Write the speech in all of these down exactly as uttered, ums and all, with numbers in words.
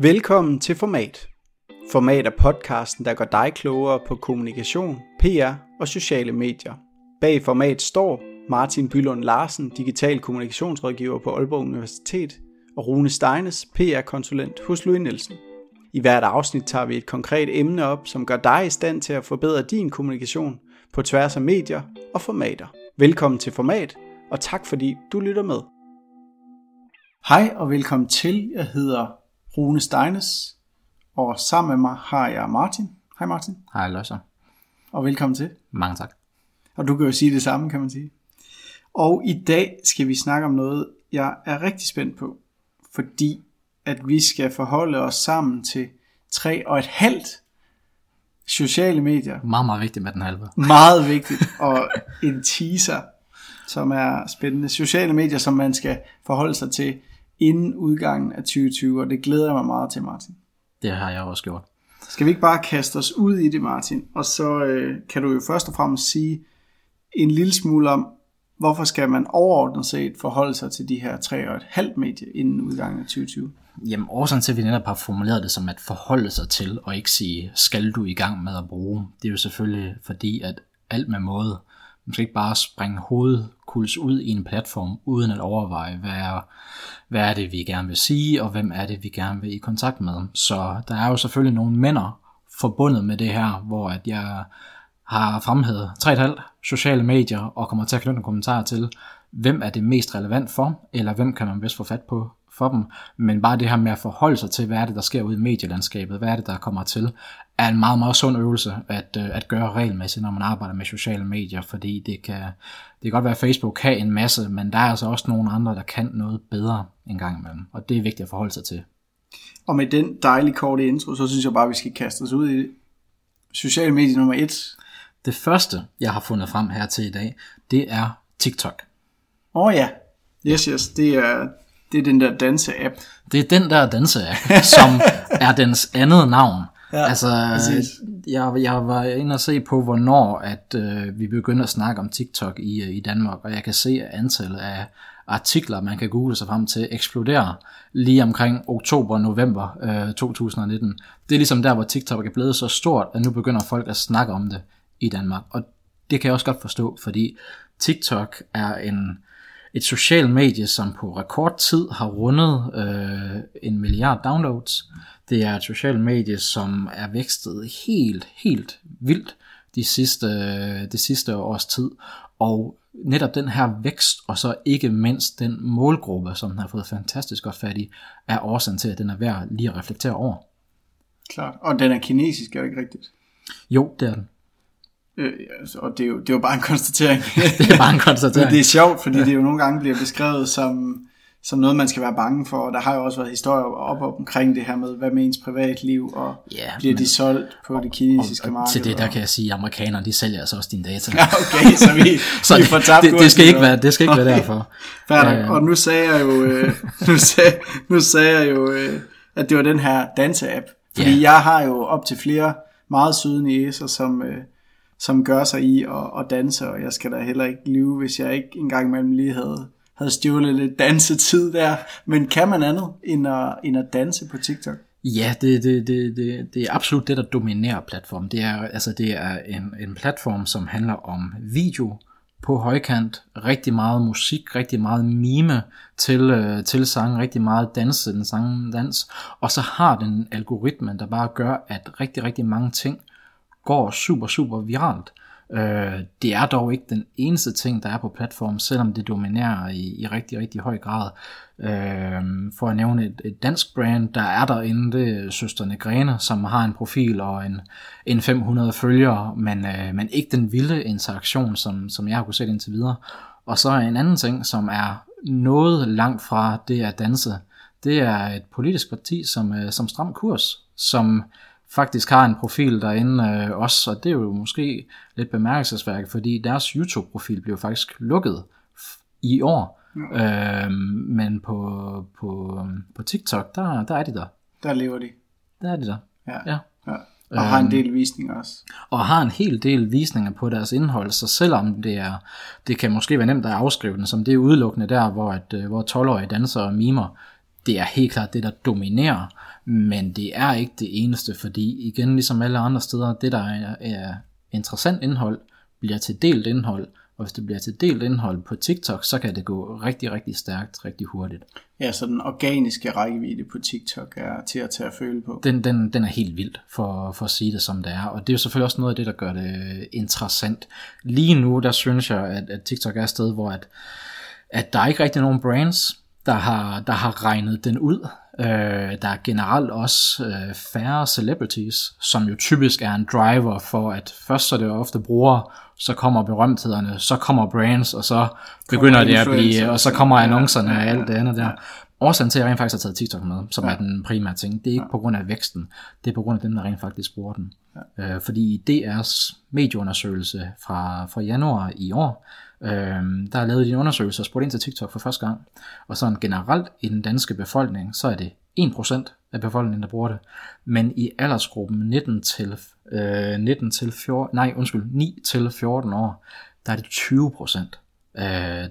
Velkommen til Format. Format er podcasten, der gør dig klogere på kommunikation, P R og sociale medier. Bag Format står Martin Bylund Larsen, digital kommunikationsrådgiver på Aalborg Universitet, og Rune Steines, P R-konsulent hos Louis Nielsen. I hvert afsnit tager vi et konkret emne op, som gør dig i stand til at forbedre din kommunikation på tværs af medier og formater. Velkommen til Format, og tak fordi du lytter med. Hej og velkommen til. Jeg hedder Rune Steines, og sammen med mig har jeg Martin. Hej Martin. Hej Løsser. Og velkommen til. Mange tak. Og du kan jo sige det samme, kan man sige. Og i dag skal vi snakke om noget, jeg er rigtig spændt på, fordi at vi skal forholde os sammen til tre og et halvt sociale medier. Meget, meget vigtigt med den halve. Meget vigtigt, og en teaser, som er spændende. Sociale medier, som man skal forholde sig til inden udgangen af tyve tyve, og det glæder jeg mig meget til, Martin. Det har jeg også gjort. Skal vi ikke bare kaste os ud i det, Martin? Og så øh, kan du jo først og fremmest sige en lille smule om, hvorfor skal man overordnet set forholde sig til de her tre og et halvt medier inden udgangen af tyve tyve? Jamen, årsagen til, at vi netop har formuleret det som at forholde sig til, og ikke sige, skal du i gang med at bruge? Det er jo selvfølgelig fordi, at alt med måde, man skal ikke bare springe hovedkuls ud i en platform, uden at overveje, hvad er, hvad er det, vi gerne vil sige, og hvem er det, vi gerne vil i kontakt med. Så der er jo selvfølgelig nogle mænder forbundet med det her, hvor at jeg har fremhævet tre komma fem sociale medier, og kommer til at knytte nogle kommentarer til, hvem er det mest relevant for, eller hvem kan man bedst få fat på for dem. Men bare det her med at forholde sig til, hvad er det, der sker ude i medielandskabet, hvad er det, der kommer til, er en meget, meget sund øvelse at, at gøre regelmæssigt, når man arbejder med sociale medier, fordi det kan, det kan godt være, at Facebook har en masse, men der er altså også nogle andre, der kan noget bedre en gang imellem, og det er vigtigt at forholde sig til. Og med den dejlige korte intro, så synes jeg bare, vi skal kaste os ud i det. Sociale medier nummer et. Det første, jeg har fundet frem her til i dag, det er TikTok. Åh oh, ja, yes, yes, det er, det er den der danse-app. Det er den der danse-app, som er dens andet navn. Ja, altså, jeg, jeg var inde og se på, hvornår at, øh, vi begyndte at snakke om TikTok i, i Danmark, og jeg kan se, at antallet af artikler, man kan google sig frem til, eksploderer lige omkring oktober-november øh, to tusind nitten. Det er ligesom der, hvor TikTok er blevet så stort, at nu begynder folk at snakke om det i Danmark, og det kan jeg også godt forstå, fordi TikTok er en, et socialt medie, som på rekordtid har rundet øh, en milliard downloads. Det er et socialt medie, som er vækstet helt, helt vildt de sidste, de sidste års tid, og netop den her vækst, og så ikke mindst den målgruppe, som den har fået fantastisk godt fat i, er årsagen til, at den er værd lige at reflektere over. Klart, og den er kinesisk, er det ikke rigtigt? Jo, det er den. Øh, og det er, jo, det er jo bare en konstatering. Det er bare en konstatering. Det er sjovt, fordi det jo nogle gange bliver beskrevet som, som noget, man skal være bange for. Og der har jo også været historier op og omkring det her med, hvad med ens privatliv, og ja, bliver men, de solgt på og, det kinesiske og, og, marked. Til det, der og... kan jeg sige, at amerikanerne, de sælger altså også dine data. Ja, okay, så vi, så vi får tabt det, det, det skal ikke være, det skal ikke okay. være derfor. Færdig. Og nu sagde jeg jo, øh, nu sagde, nu sagde jeg jo øh, at det var den her danse-app. Fordi yeah. jeg har jo op til flere meget sydnæser, som... Øh, som gør sig i at, at danse, og jeg skal da heller ikke lyve, hvis jeg ikke engang imellem lige havde, havde stjålet lidt dansetid der. Men kan man andet end at, end at danse på TikTok? Ja, det, det, det, det, det er absolut det, der dominerer platformen. Det er, altså, det er en, en platform, som handler om video på højkant, rigtig meget musik, rigtig meget mime til, øh, til sangen, rigtig meget danse, den sangen dans, og så har den algoritmen, der bare gør, at rigtig, rigtig mange ting går super, super viralt. Øh, det er dog ikke den eneste ting, der er på platformen, selvom det dominerer i, i rigtig, rigtig høj grad. Øh, for at nævne et, et dansk brand, der er derinde, det er søstrene Grene, som har en profil og en, en fem hundrede følgere, men, øh, men ikke den vilde interaktion, som, som jeg har kunnet se indtil videre. Og så en anden ting, som er noget langt fra det at danse, det er et politisk parti, som, øh, som Stram Kurs, som faktisk har en profil derinde øh, også, og det er jo måske lidt bemærkelsesværdigt, fordi deres YouTube-profil blev faktisk lukket f- i år, ja. øh, men på, på, på TikTok, der, der er de der. Der lever de. Der er de der, ja. ja. ja. Og har en del visninger også. Og har en hel del visninger på deres indhold, så selvom det er, det kan måske være nemt at afskrive den, som det er udelukkende der, hvor, et, hvor tolv-årige danser og mimer, det er helt klart det, der dominerer, men det er ikke det eneste, fordi igen, ligesom alle andre steder, det der er, er interessant indhold, bliver til delt indhold, og hvis det bliver til delt indhold på TikTok, så kan det gå rigtig, rigtig stærkt, rigtig hurtigt. Ja, så den organiske rækkevidde på TikTok er til at tage at føle på. Den, den, den er helt vildt, for, for at sige det som det er, og det er jo selvfølgelig også noget af det, der gør det interessant. Lige nu, der synes jeg, at, at TikTok er et sted, hvor at, at der er ikke rigtig nogen brands, der har, der har regnet den ud. Øh, der er generelt også øh, færre celebrities, som jo typisk er en driver for, at først så det ofte bruger, så kommer berømthederne, så kommer brands, og så begynder det at blive, og så kommer annoncerne og alt det andet der. Årsagen til, at jeg rent faktisk har taget TikTok med, som ja. er den primære ting, det er ikke ja. på grund af væksten, det er på grund af dem, der rent faktisk bruger den. Ja. Øh, fordi i D R's medieundersøgelse fra, fra januar i år, øh, der er lavet de undersøgelser og spurgt ind til TikTok for første gang, og sådan generelt i den danske befolkning, så er det en procent af befolkningen, der bruger det, men i aldersgruppen nitten til, øh, nitten til fjorten, nej, undskyld, ni til fjorten år, der er det tyve procent.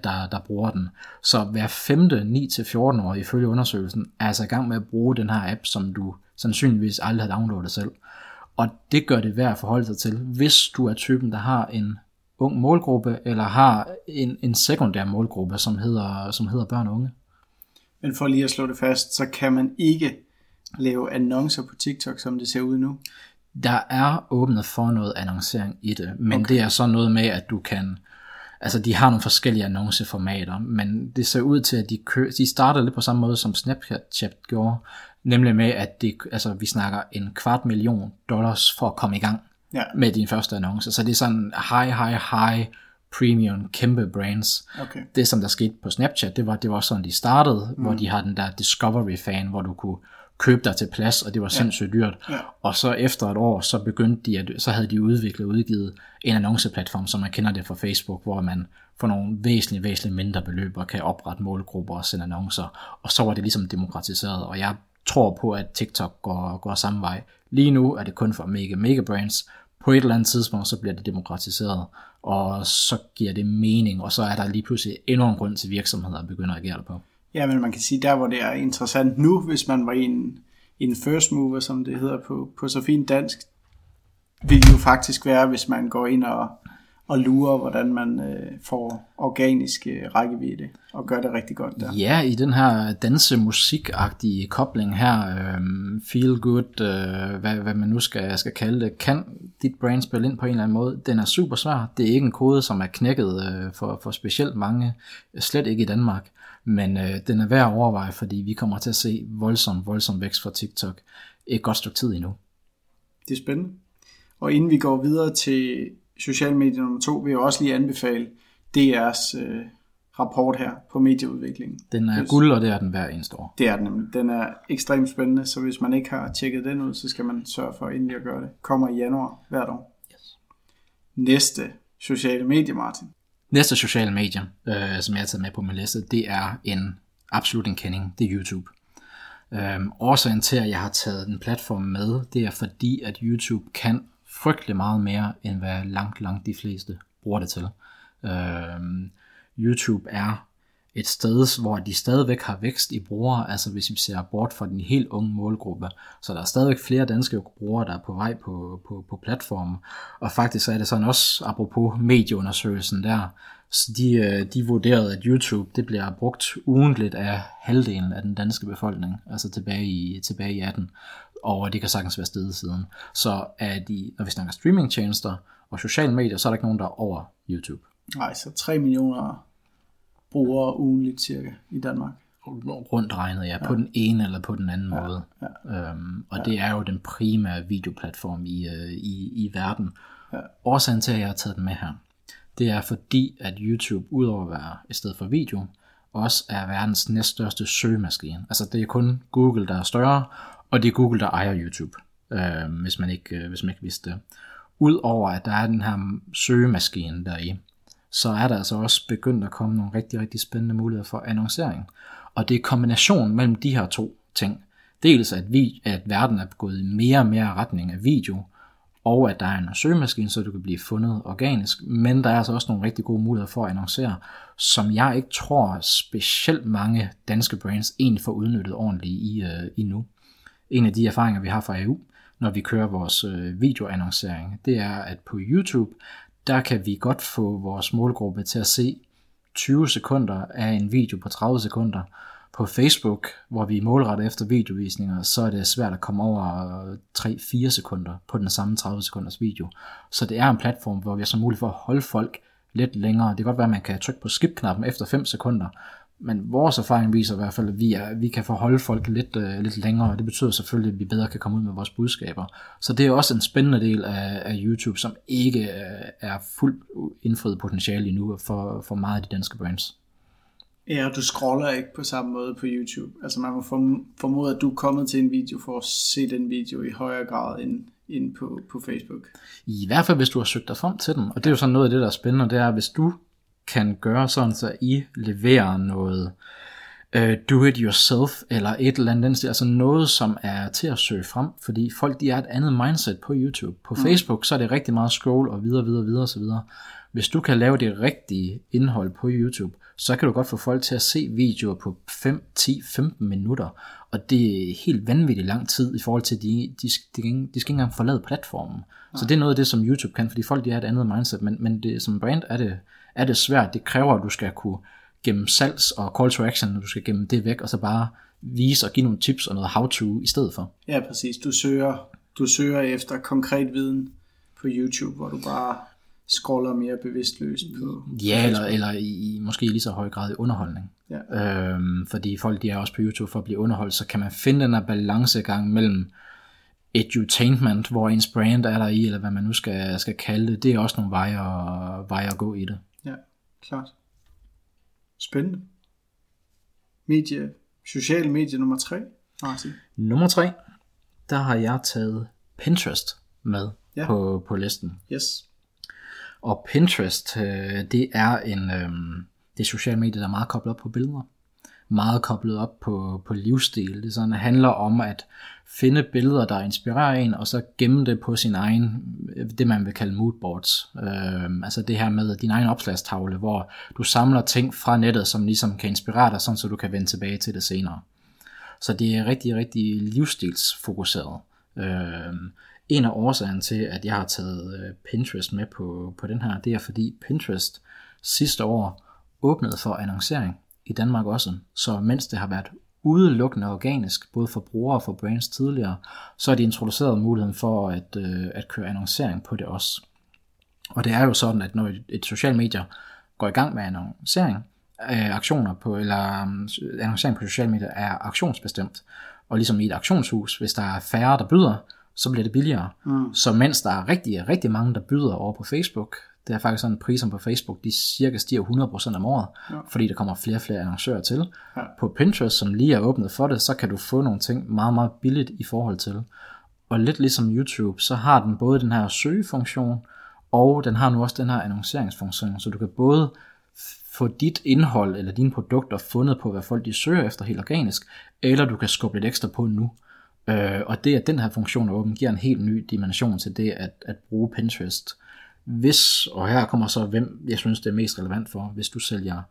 Der, der bruger den. Så hver femte ni til fjorten år ifølge undersøgelsen er altså i gang med at bruge den her app, som du sandsynligvis aldrig har downloadet selv. Og det gør det værd at forholde sig til, hvis du er typen, der har en ung målgruppe, eller har en, en sekundær målgruppe, som hedder, som hedder børn og unge. Men for lige at slå det fast, så kan man ikke lave annoncer på TikTok, som det ser ud nu? Der er åbnet for noget annoncering i det, men okay. det er så noget med, at du kan. Altså de har nogle forskellige annonceformater, men det ser ud til, at de, kø- de starter lidt på samme måde, som Snapchat gjorde, nemlig med, at det, altså, vi snakker en kvart million dollars for at komme i gang ja. med din første annonce. Så det er sådan high, high, high premium, kæmpe brands. Okay. Det, som der skete på Snapchat, det var, det var sådan, de startede, mm. hvor de har den der Discovery-fan, hvor du kunne købe dig til plads, og det var sindssygt ja. dyrt. Ja. Og så efter et år, så begyndte de at, så havde de udviklet og udgivet en annonceplatform, som man kender det fra Facebook, hvor man for nogle væsentligt, væsentligt mindre beløb og kan oprette målgrupper og sende annoncer. Og så var det ligesom demokratiseret, og jeg tror på, at TikTok går, går samme vej. Lige nu er det kun for mega, mega brands. På et eller andet tidspunkt, så bliver det demokratiseret, og så giver det mening, og så er der lige pludselig endnu en grund til virksomheder at begynde at agere på. Ja, men man kan sige, der hvor det er interessant nu, hvis man var en, en first mover, som det hedder på, på så fint dansk, vil jo faktisk være, hvis man går ind og, og lurer, hvordan man øh, får organisk øh, rækkevidde og gør det rigtig godt der. Ja, i den her dansemusikagtige kobling her, øh, feel good, øh, hvad, hvad man nu skal, skal kalde det, kan dit brand spille ind på en eller anden måde? Den er super svær. Det er ikke en kode, som er knækket øh, for, for specielt mange, slet ikke i Danmark. Men øh, den er værd at overveje, fordi vi kommer til at se voldsom, voldsom vækst fra TikTok et godt stykke tid endnu. Det er spændende. Og inden vi går videre til social medie nummer to, vil jeg også lige anbefale D R's øh, rapport her på medieudviklingen. Den er guld, og det er den hver eneste år. Det er den nemlig. Den er ekstremt spændende, så hvis man ikke har tjekket den ud, så skal man sørge for endelig at gøre det. Kommer i januar hvert år. Yes. Næste sociale medie, Martin. Næste sociale medier, øh, som jeg har taget med på min liste, det er en absolut en kending, det er YouTube. Øhm, årsagen til, at jeg har taget en platform med, det er fordi, at YouTube kan frygtelig meget mere, end hvad langt, langt de fleste bruger det til. Øhm, YouTube er et sted, hvor de stadigvæk har vækst i brugere, altså hvis vi ser bort fra den helt unge målgruppe, så der er stadigvæk flere danske brugere, der er på vej på, på, på platformen, og faktisk er det sådan også, apropos medieundersøgelsen der, så de, de vurderede, at YouTube det bliver brugt ugentligt af halvdelen af den danske befolkning, altså tilbage i, tilbage i atten, og det kan sagtens være steget siden. Så er de, når vi snakker streamingtjenester og sociale medier, så er der ikke nogen, der er over YouTube. Nej, så tre millioner brugere ugenligt cirka i Danmark. Rundt regnet, ja, ja. På den ene eller på den anden ja. måde. Ja. Øhm, og ja. det er jo den primære videoplatform i, øh, i, i verden. Ja. Årsagen til, at jeg har taget den med her, det er fordi, at YouTube, udover at være et sted for video, også er verdens næststørste søgemaskine. Altså det er kun Google, der er større, og det er Google, der ejer YouTube, øh, hvis, man ikke, øh, hvis man ikke vidste det. Udover at der er den her søgemaskine deri, så er der altså også begyndt at komme nogle rigtig, rigtig spændende muligheder for annoncering. Og det er kombinationen mellem de her to ting. Dels at, vi, at verden er gået mere og mere retning af video, og at der er en søgemaskine, så du kan blive fundet organisk. Men der er altså også nogle rigtig gode muligheder for at annoncere, som jeg ikke tror specielt mange danske brands egentlig får udnyttet ordentligt i, øh, i nu. En af de erfaringer, vi har fra E U, når vi kører vores øh, videoannoncering, det er, at på YouTube, der kan vi godt få vores målgruppe til at se tyve sekunder af en video på tredive sekunder. På Facebook, hvor vi målretter efter videovisninger, så er det svært at komme over tre til fire sekunder på den samme tredive sekunders video. Så det er en platform, hvor vi er så muligt for at holde folk lidt længere. Det kan godt være, at man kan trykke på skip-knappen efter fem sekunder, men vores erfaring viser i hvert fald, at vi, er, vi kan forholde folk lidt, øh, lidt længere, og det betyder selvfølgelig, at vi bedre kan komme ud med vores budskaber. Så det er også en spændende del af, af YouTube, som ikke øh, er fuldt indfriet potentiale endnu for, for meget af de danske brands. Ja, og du scroller ikke på samme måde på YouTube. Altså man må formode, at du er kommet til en video for at se den video i højere grad end, end på, på Facebook. I hvert fald, hvis du har søgt dig frem til den. Og det er jo sådan noget af det, der er spændende, det er, hvis du kan gøre sådan, så I leverer noget øh, do-it-yourself eller et eller andet. Altså noget, som er til at søge frem, fordi folk de har et andet mindset på YouTube. På Facebook, mm. så er det rigtig meget scroll og videre, videre, videre, så videre. Hvis du kan lave det rigtige indhold på YouTube, så kan du godt få folk til at se videoer på fem, ti, femten minutter. Og det er helt vanvittigt lang tid i forhold til, at de, de, de, de skal ikke engang forlade platformen. Så det er noget af det, som YouTube kan, fordi folk de har et andet mindset. Men, men det, som brand er det, er det svært. Det kræver, at du skal kunne gemme salgs og call to action, når du skal gemme det væk, og så bare vise og give nogle tips og noget how-to i stedet for. Ja, præcis. Du søger, du søger efter konkret viden på YouTube, hvor du bare scroller mere bevidstløst på. Ja, eller, eller i, måske i lige så høj grad i underholdning. Ja. Øhm, fordi folk, de er også på YouTube for at blive underholdt, så kan man finde den her balancegang mellem edutainment, hvor ens brand er der i, eller hvad man nu skal, skal kalde det. Det er også nogle veje at, veje at gå i det. Ja, klart. Spændende. Medie, sociale medier nummer tre, Martin. Nummer tre, der har jeg taget Pinterest med ja. på, på listen. Yes. Og Pinterest, øh, det er en øh, det er sociale medier, der er meget koblet op på billeder. Meget koblet op på, på livsstil. Det sådan, handler om at finde billeder, der inspirerer en, og så gemme det på sin egen, det man vil kalde moodboards. Øh, altså det her med din egen opslagstavle, hvor du samler ting fra nettet, som ligesom kan inspirere dig, sådan så du kan vende tilbage til det senere. Så det er rigtig, rigtig livsstilsfokuseret. Øh, En af årsagerne til, at jeg har taget Pinterest med på, på den her, det er fordi Pinterest sidste år åbnede for annoncering i Danmark også. Så mens det har været udelukkende organisk, både for brugere og for brands tidligere, så er de introduceret muligheden for at, at køre annoncering på det også. Og det er jo sådan, at når et socialt medier går i gang med annoncering, aktioner på, eller annoncering på sociale medier er auktionsbestemt. Og ligesom i et auktionshus, hvis der er færre, der byder, så bliver det billigere. Mm. Så mens der er rigtig, rigtig mange, der byder over på Facebook, det er faktisk sådan, at prisen på Facebook, de cirka stiger hundrede procent om året, ja. fordi der kommer flere og flere annoncører til. Ja. På Pinterest, som lige er åbnet for det, så kan du få nogle ting meget, meget billigt i forhold til. Og lidt ligesom YouTube, så har den både den her søgefunktion, og den har nu også den her annonceringsfunktion, så du kan både få dit indhold eller dine produkter fundet på, hvad folk de søger efter helt organisk, eller du kan skubbe lidt ekstra på nu. Øh, og det, at den her funktion er åben, giver en helt ny dimension til det at, at bruge Pinterest. Hvis, og her kommer så, hvem jeg synes, det er mest relevant for, hvis du sælger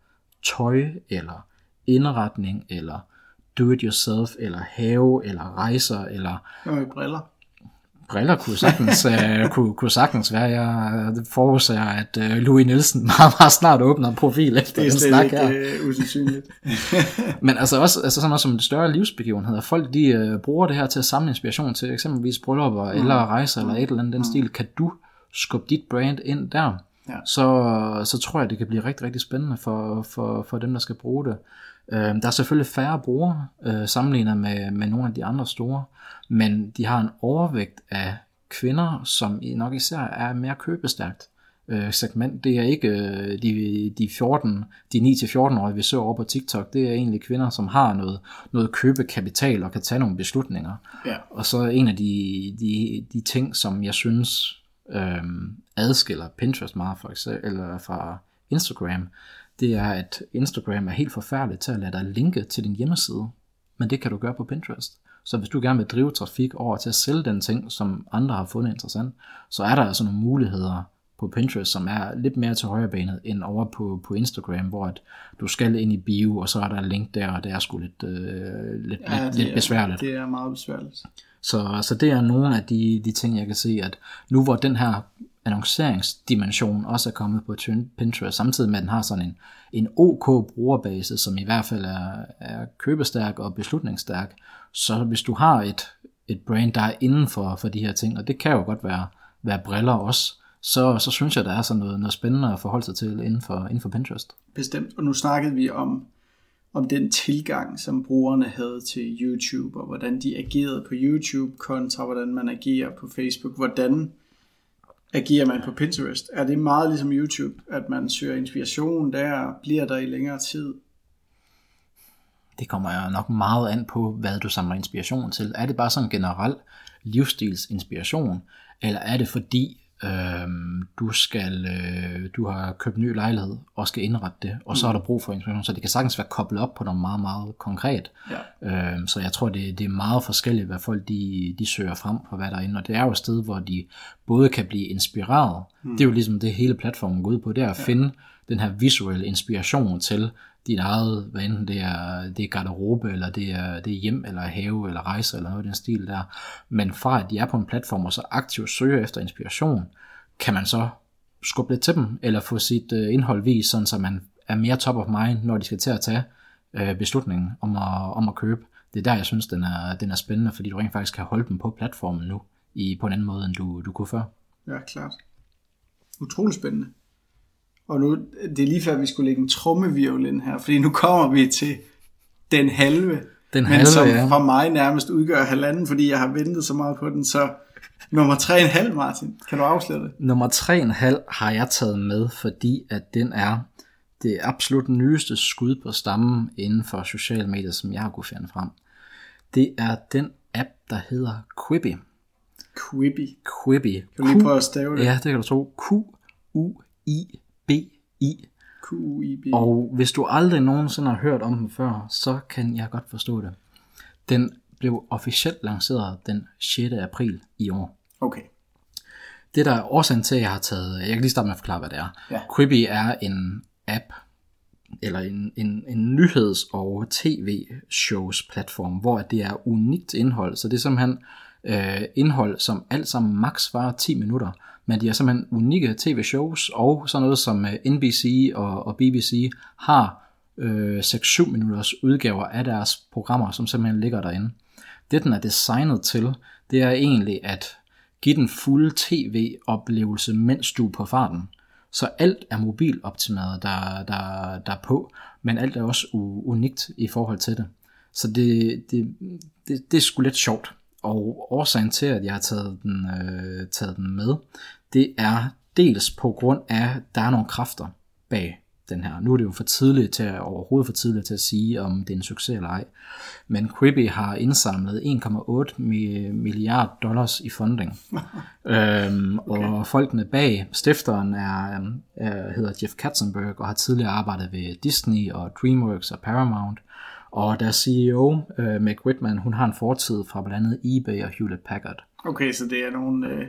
tøj, eller indretning, eller do-it-yourself, eller have, eller rejser, eller øh, briller. Briller kunne sagtens, kunne, kunne sagtens være. Jeg forudser, at uh, Louis Nielsen meget, meget snart åbner en profil efter den snak her. Det er slet ikke uh, usandsynligt. Men altså også altså sådan noget som større livsbegivenheder. Folk de uh, bruger det her til at samle inspiration til eksempelvis bryllupper mm. eller rejser mm. eller et eller andet den mm. stil. Kan du skubbe dit brand ind der? Ja. Så, så tror jeg, det kan blive rigtig, rigtig spændende for, for, for dem, der skal bruge det. Øhm, der er selvfølgelig færre brugere øh, sammenlignet med, med nogle af de andre store, men de har en overvægt af kvinder, som nok især er mere købestærkt øh, segment. Det er ikke øh, de, de, fjorten, de ni til fjorten-årige, vi så over på TikTok. Det er egentlig kvinder, som har noget, noget købekapital og kan tage nogle beslutninger. Ja. Og så en af de, de, de ting, som jeg synes Øhm, adskiller Pinterest meget for eksempel, eller fra Instagram, det er, at Instagram er helt forfærdeligt til at lade dig linke til din hjemmeside, men det kan du gøre på Pinterest. Så hvis du gerne vil drive trafik over til at sælge den ting, som andre har fundet interessant, så er der altså nogle muligheder på Pinterest, som er lidt mere til højrebenet end over på, på Instagram, hvor at du skal ind i bio, og så er der en link der, og det er sgu lidt, øh, lidt, ja, lidt, lidt er, besværligt. Det er meget besværligt. Så, så det er nogle af de, de ting, jeg kan se, at nu hvor den her annonceringsdimension også er kommet på Pinterest, samtidig med at den har sådan en, en OK brugerbase, som i hvert fald er, er købestærk og beslutningsstærk, så hvis du har et, et brand, der er inden for, for de her ting, og det kan jo godt være, være briller også, så, så synes jeg, der er sådan noget, noget spændende at forholde sig til inden for, inden for Pinterest. Bestemt, og nu snakkede vi om, om den tilgang, som brugerne havde til YouTube, og hvordan de agerede på YouTube kontra, hvordan man agerer på Facebook, hvordan agerer man på Pinterest? Er det meget ligesom YouTube, at man søger inspiration der, bliver der i længere tid? Det kommer jo nok meget an på, hvad du samler inspiration til. Er det bare sådan generel livsstilsinspiration, eller er det fordi, øh, du skal, øh, du har købt ny lejlighed og skal indrette det, og så har du brug for inspiration, så det kan sagtens være koblet op på noget meget, meget konkret. Ja. Øh, så jeg tror, det, det er meget forskelligt, hvad folk de, de søger frem på, hvad der er inde, og det er jo et sted, hvor de både kan blive inspireret, mm. det er jo ligesom det hele platformen går ud på, det er at ja. finde den her visuelle inspiration til dit eget, hvad enten det er, det er garderobe, eller det er, det er hjem, eller have, eller rejse, eller noget i den stil der. Men fra at de er på en platform, og så aktivt søger efter inspiration, kan man så skubbe lidt til dem, eller få sit indhold vist, sådan så man er mere top of mind, når de skal til at tage beslutningen om at, om at købe. Det er der, jeg synes, den er, den er spændende, fordi du rent faktisk kan holde dem på platformen nu, i, på en anden måde, end du, du kunne før. Ja, klart. Utrolig spændende. Og nu, det er lige før, vi skulle lægge en trommevirvel ind her, fordi nu kommer vi til den halve, den halve men som ja. for mig nærmest udgør halvanden, fordi jeg har ventet så meget på den, så nummer tre en halv, Martin, kan du afsløre det? Nummer tre en halv har jeg taget med, fordi at den er det absolut nyeste skud på stammen inden for sociale medier, som jeg har kunnet finde frem. Det er den app, der hedder Quibi. Quibi? Quibi. Kan du lige prøve at stave det? Ja, det kan du tro. Q U I B I. Q I B. Og hvis du aldrig nogensinde har hørt om den før, så kan jeg godt forstå det. Den blev officielt lanceret den sjette april i år. Okay. Det der er årsagen til, at jeg har taget, jeg kan lige starte med at forklare, hvad det er. Ja. Quibi er en app, eller en, en, en nyheds- og tv-shows-platform, hvor det er unikt indhold, så det er simpelthen øh, indhold, som alt sammen maks varer ti minutter, men de er simpelthen unikke tv-shows, og sådan noget som N B C og, og B B C har øh, seks til syv minutters udgaver af deres programmer, som simpelthen ligger derinde. Det, den er designet til, det er egentlig at give den fulde tv-oplevelse, mens du er på farten. Så alt er mobiloptimeret, der, der, der er på, men alt er også unikt i forhold til det. Så det, det, det, det er sgu lidt sjovt. Og årsagen til, at jeg har taget den, øh, taget den med, det er dels på grund af, at der er nogle kræfter bag den her. Nu er det jo for tidligt til at, overhovedet for tidligt til at sige, om det er en succes eller ej. Men Quibi har indsamlet en komma otte milliard dollars i funding. øhm, okay. Og folkene bag, stifteren er, er, hedder Jeff Katzenberg og har tidligere arbejdet ved Disney og DreamWorks og Paramount. Og deres C E O, øh, Meg Whitman, hun har en fortid fra blandt andet eBay og Hewlett Packard. Okay, så det er nogle... Øh,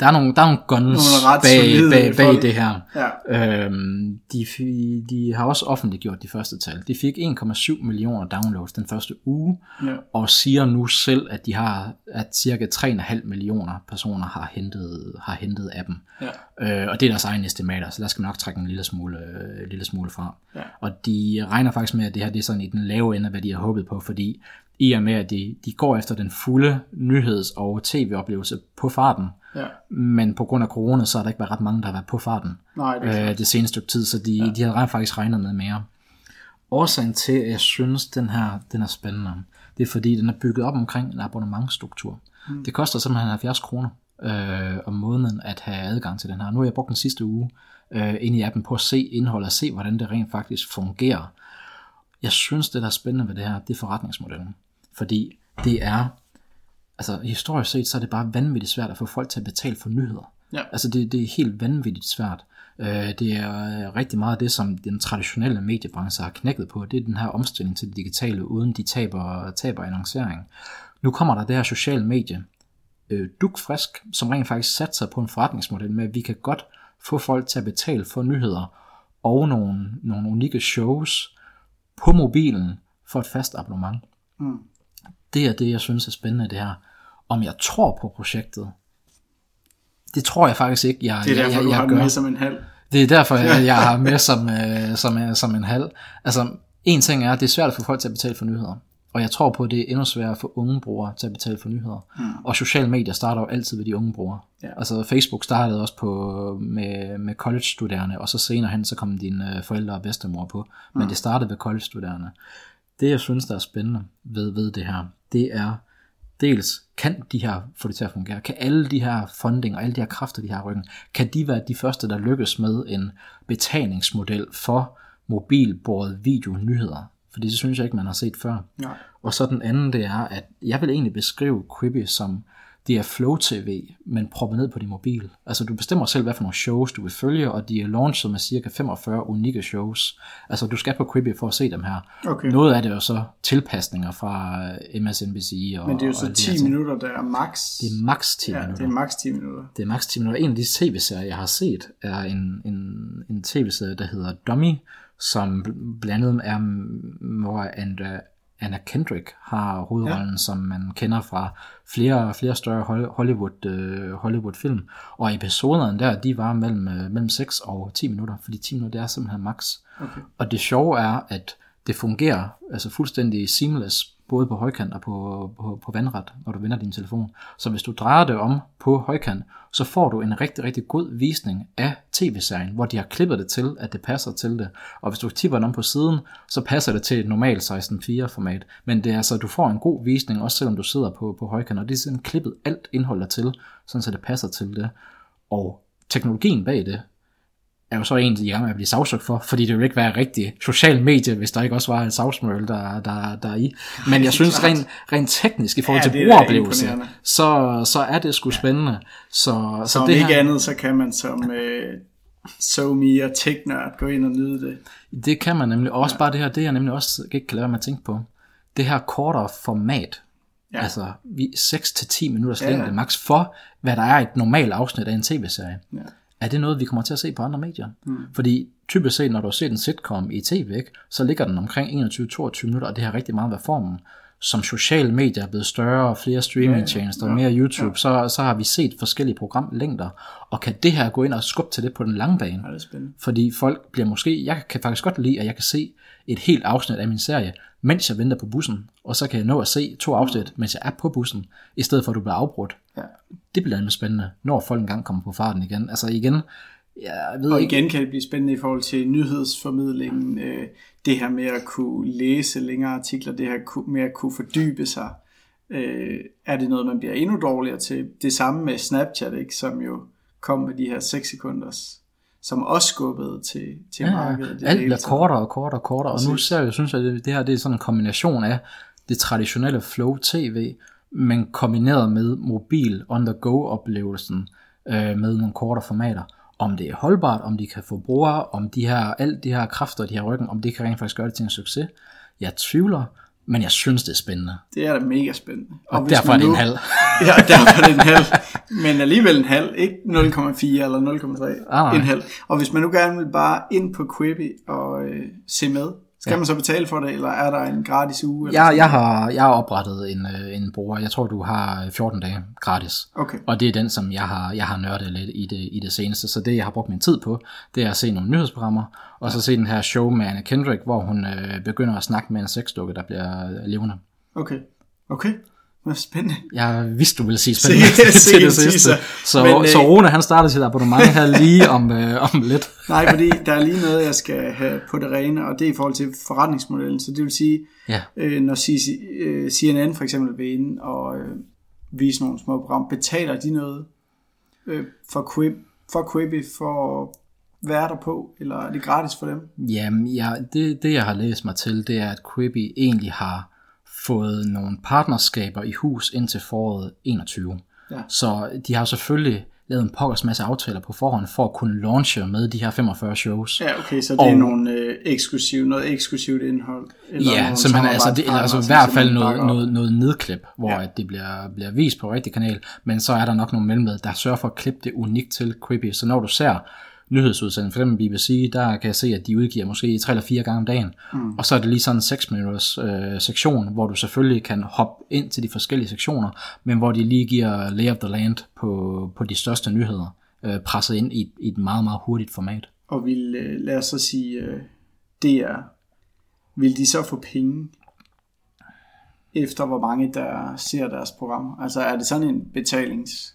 der er nogle, der er nogle guns nogle bag, bag, bag det her. Ja. Øhm, de, de har også offentliggjort de første tal. De fik en komma syv millioner downloads den første uge, ja. og siger nu selv, at de har at cirka tre komma fem millioner personer har hentet, har hentet appen. Ja. Øh, og det er deres egen estimater, så der skal man nok trække en lille smule, øh, lille smule fra. Ja. Og de regner faktisk med, at det her det er sådan i den lave ende, hvad de har håbet på, fordi i og med, at de, de går efter den fulde nyheds- og tv-oplevelse på farten. Ja. Men på grund af corona, så har der ikke været ret mange, der har været på farten. Nej, det, øh, det seneste stykke tid, så de, ja. de havde faktisk regnet med mere. Årsagen til, at jeg synes, den her den er spændende, det er fordi, den er bygget op omkring en abonnementsstruktur. Mm. Det koster simpelthen halvfjerds kroner øh, om måneden at have adgang til den her. Nu har jeg brugt den sidste uge øh, ind i appen på at se indhold og se, hvordan det rent faktisk fungerer. Jeg synes, det der er spændende ved det her, det er forretningsmodellen. Fordi det er, altså historisk set, så er det bare vanvittigt svært at få folk til at betale for nyheder. Ja. Altså det, det er helt vanvittigt svært. Det er rigtig meget det, som den traditionelle mediebranche har knækket på. Det er den her omstilling til det digitale, uden de taber, taber annoncering. Nu kommer der det her sociale medie øh, dugfrisk, som rent faktisk satser på en forretningsmodel med, at vi kan godt få folk til at betale for nyheder og nogle, nogle unikke shows på mobilen for et fast abonnement. Mm. Det er det, jeg synes er spændende, det her. Om jeg tror på projektet, det tror jeg faktisk ikke, jeg gør. Det er derfor, jeg, jeg, jeg du har gør. Med som en halv. Det er derfor, jeg, jeg har med som, øh, som, som en halv. Altså, en ting er, at det er svært at få folk til at betale for nyheder. Og jeg tror på, at det er endnu sværere at få unge brugere til at betale for nyheder. Mm. Og sociale medier starter jo altid ved de unge brugere. Ja. Altså, Facebook startede også på, med, med college-studerende, og så senere hen, så kom dine forældre og bedstemor på. Men mm. det startede ved college-studerende. Det, jeg synes, der er spændende ved, ved det her, det er... Dels, kan de her få det til at fungere? Kan alle de her funding og alle de her kræfter, de har i ryggen, kan de være de første, der lykkes med en betalingsmodel for mobilbordet videonyheder? For det synes jeg ikke, man har set før. Nej. Og så den anden, det er, at jeg vil egentlig beskrive Quibi som, det er Flow-T V, men proppet ned på din mobil. Altså, du bestemmer selv, hvad for nogle shows du vil følge, og de er launchet med cirka femogfyrre unikke shows. Altså, du skal på Quibi for at se dem her. Okay. Noget af det er jo så tilpasninger fra M S N B C. Og, men det er jo så ti minutter, der er max. Det er max ti ja, minutter. det er max ti minutter. Det er max ti minutter. En af de tv-serier, jeg har set, er en, en, en tv-serie, der hedder Dummy, som blandt andet er, hvor Anna... Anna Kendrick har hovedrollen, ja. Som man kender fra flere flere større Hollywood øh, Hollywood film. Og episoderne der, de var mellem øh, mellem seks og ti minutter, fordi ti minutter det er simpelthen max. Okay. Og det sjove er, at det fungerer altså fuldstændig seamless både på højkant og på på, på vandret, når du vender din telefon. Så hvis du drejer det om på højkant, så får du en rigtig rigtig god visning af tv-serien, hvor de har klippet det til, at det passer til det. Og hvis du tipper den om på siden, så passer det til et normalt seksten fire format. Men det er altså, du får en god visning, også selvom du sidder på, på højkant, og det er sådan klippet alt indhold der til, sådan så det passer til det. Og teknologien bag det er jo så egentlig i gang med at blive sagsøgt for, fordi det vil ikke være rigtig social medie, hvis der ikke også var en sagsmøl, der, der, der er i. Men jeg synes rent, rent teknisk i forhold ja, til brugeroplevelse, så, så er det sgu spændende. Så, så, så det ikke her... andet, så kan man som øh, SoMe og TikTok gå ind og nyde det. Det kan man nemlig også, ja. Bare det her, det jeg nemlig også ikke kan lade være med at tænke på. Det her kortere format, ja. Altså seks til ti minutters ja, længde ja. Max for, hvad der er et normalt afsnit af en tv-serie. Ja. Er det noget, vi kommer til at se på andre medier? Mm. Fordi typisk set, når du har set en sitcom i tv, så ligger den omkring enogtyve til toogtyve minutter, og det har rigtig meget været formen. Som sociale medier er blevet større, flere streamingtjenester, yeah, yeah, mere YouTube, yeah. så, så har vi set forskellige programlængder, og kan det her gå ind og skubbe til det på den lange bane? Ja, det er spændende. Fordi folk bliver måske, jeg kan faktisk godt lide, at jeg kan se et helt afsnit af min serie, mens jeg venter på bussen, og så kan jeg nå at se to afsnit, mens jeg er på bussen, i stedet for at du bliver afbrudt. Ja. Det bliver nemlig spændende, når folk engang kommer på farten igen. Altså igen, jeg ved og igen ikke. Kan det blive spændende i forhold til nyhedsformidlingen, øh, det her med at kunne læse længere artikler, det her med at kunne fordybe sig. Øh, er det noget, man bliver endnu dårligere til? Det samme med Snapchat, ikke, som jo kom med de her seks sekunders, som også skubbede til, til ja, markedet. Det alt bliver kortere og kortere og kortere, og nu ser jeg, synes jeg, at det her det er sådan en kombination af det traditionelle Flow-T V, men kombineret med mobil on-the-go-oplevelsen øh, med nogle kortere formater. Om det er holdbart, om de kan få brugere, om de her, alt de her kræfter, de her ryggen, om det kan rent faktisk gøre det til en succes. Jeg tvivler, men jeg synes, det er spændende. Det er da mega spændende. Og, og derfor er det nu... en halv. Ja, derfor er det en halv. Men alligevel en halv, ikke nul komma fire eller nul komma tre. Ah, en halv. Og hvis man nu gerne vil bare ind på Quibi og øh, se med, skal ja. Man så betale for det, eller er der en gratis uge? Eller ja, jeg har, jeg har oprettet en, en bruger. Jeg tror, du har fjorten dage gratis. Okay. Og det er den, som jeg har, jeg har nørdet lidt i det, i det seneste. Så det, jeg har brugt min tid på, det er at se nogle nyhedsprogrammer, og ja. Så se den her show med Anna Kendrick, hvor hun øh, begynder at snakke med en sexdukke, der bliver levende. Okay, okay. Hvad spændende. Jeg vidste, du ville sige spændende se, se, til det sidste. Så, men, så Rune, han startede sit abonnement her lige om, øh, om lidt. Nej, fordi der er lige noget, jeg skal have på det rene, og det er i forhold til forretningsmodellen. Så det vil sige, ja. øh, når C N N for eksempel vil ind og øh, vise nogle små program, betaler de noget øh, for Quibi for, Quibi, for være der på, eller er det gratis for dem? Jamen, ja, det, det jeg har læst mig til, det er, at Quibi egentlig har fået nogle partnerskaber i hus indtil foråret enogtyve. Ja. Så de har selvfølgelig lavet en pokkers masse aftaler på forhånd for at kunne launche med de her femogfyrre shows. Ja, okay, så det og, er nogle, øh, eksklusiv, noget eksklusivt indhold? Eller ja, som man, altså, det, eller altså i hvert fald noget, noget, noget nedklip, hvor ja. at det bliver, bliver vist på rigtig kanal, men så er der nok nogle mellemmed, der sørger for at klippe det unikt til Quibi. Så når du ser nyhedsudsendelsen, for eksempel B B C, der kan jeg se, at de udgiver måske tre eller fire gange om dagen. Mm. Og så er det lige sådan en seks minutters øh, sektion, hvor du selvfølgelig kan hoppe ind til de forskellige sektioner, men hvor de lige giver lay of the land på, på de største nyheder, øh, presset ind i, i et meget, meget hurtigt format. Og vil, lad os så sige, D R, vil de så få penge efter, hvor mange der ser deres program? Altså er det sådan en betalings...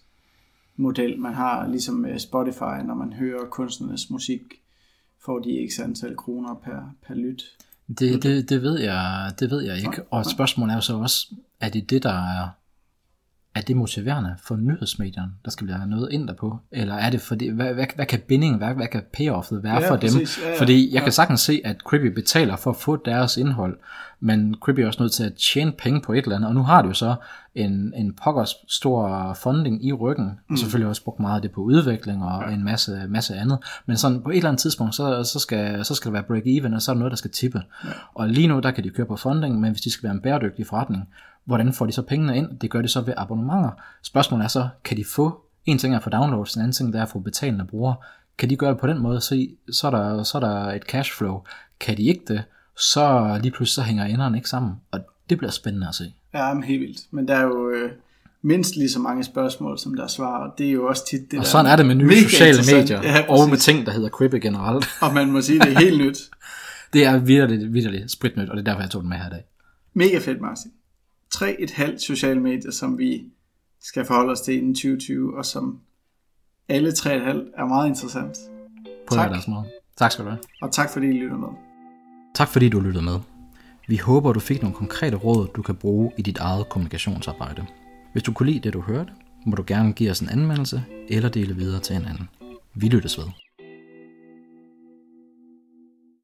model, man har ligesom Spotify, når man hører kunstnernes musik, får de ikke antal kroner per, per lyt. Det, det, det, ved jeg, det ved jeg ikke. Og spørgsmålet er jo så også, er det det, der er, er det motiverende for nyhedsmedierne, der skal blive noget ind derpå? Eller er det, for det, hvad, hvad, hvad kan bindingen være, hvad kan payoffet være ja, for dem? Ja, ja. Fordi jeg ja. kan sagtens se, at Quibi betaler for at få deres indhold, men Quibi er også nødt til at tjene penge på et eller andet, og nu har det jo så en, en pokkers stor funding i ryggen, mm. og selvfølgelig også brugt meget af det på udvikling og ja. en masse, masse andet, men sådan på et eller andet tidspunkt, så, så, skal, så skal der være break-even, og så er der noget, der skal tippe. Ja. Og lige nu, der kan de køre på funding, men hvis de skal være en bæredygtig forretning, hvordan får de så pengene ind? Det gør de så ved abonnementer. Spørgsmålet er så, kan de få, en ting er for downloads, en anden ting der er for betalende brugere, kan de gøre det på den måde, så, så, er, der, så er der et cashflow. Kan de ikke det, så lige pludselig så hænger enderne ikke sammen, og det bliver spændende at se. Ja, men helt vildt, men der er jo øh, mindst lige så mange spørgsmål, som der er svar, og det er jo også tit det der. Og sådan er det med nye sociale medier, ja, og med ting, der hedder Quibi generelt. Og man må sige, det er helt nyt. Det er virkelig, virkelig spritnyt, og det er derfor, jeg tog den med her i dag. Mega fedt, Martin. Tre et halvt sociale medier, som vi skal forholde os til inden tyve tyve, og som alle tre et halvt er meget interessant. På tak. Tak skal du have. Og tak fordi I lyttede med. Tak fordi du lyttede med. Vi håber, du fik nogle konkrete råd, du kan bruge i dit eget kommunikationsarbejde. Hvis du kunne lide det, du hørte, må du gerne give os en anmeldelse eller dele videre til en anden. Vi lyttes ved.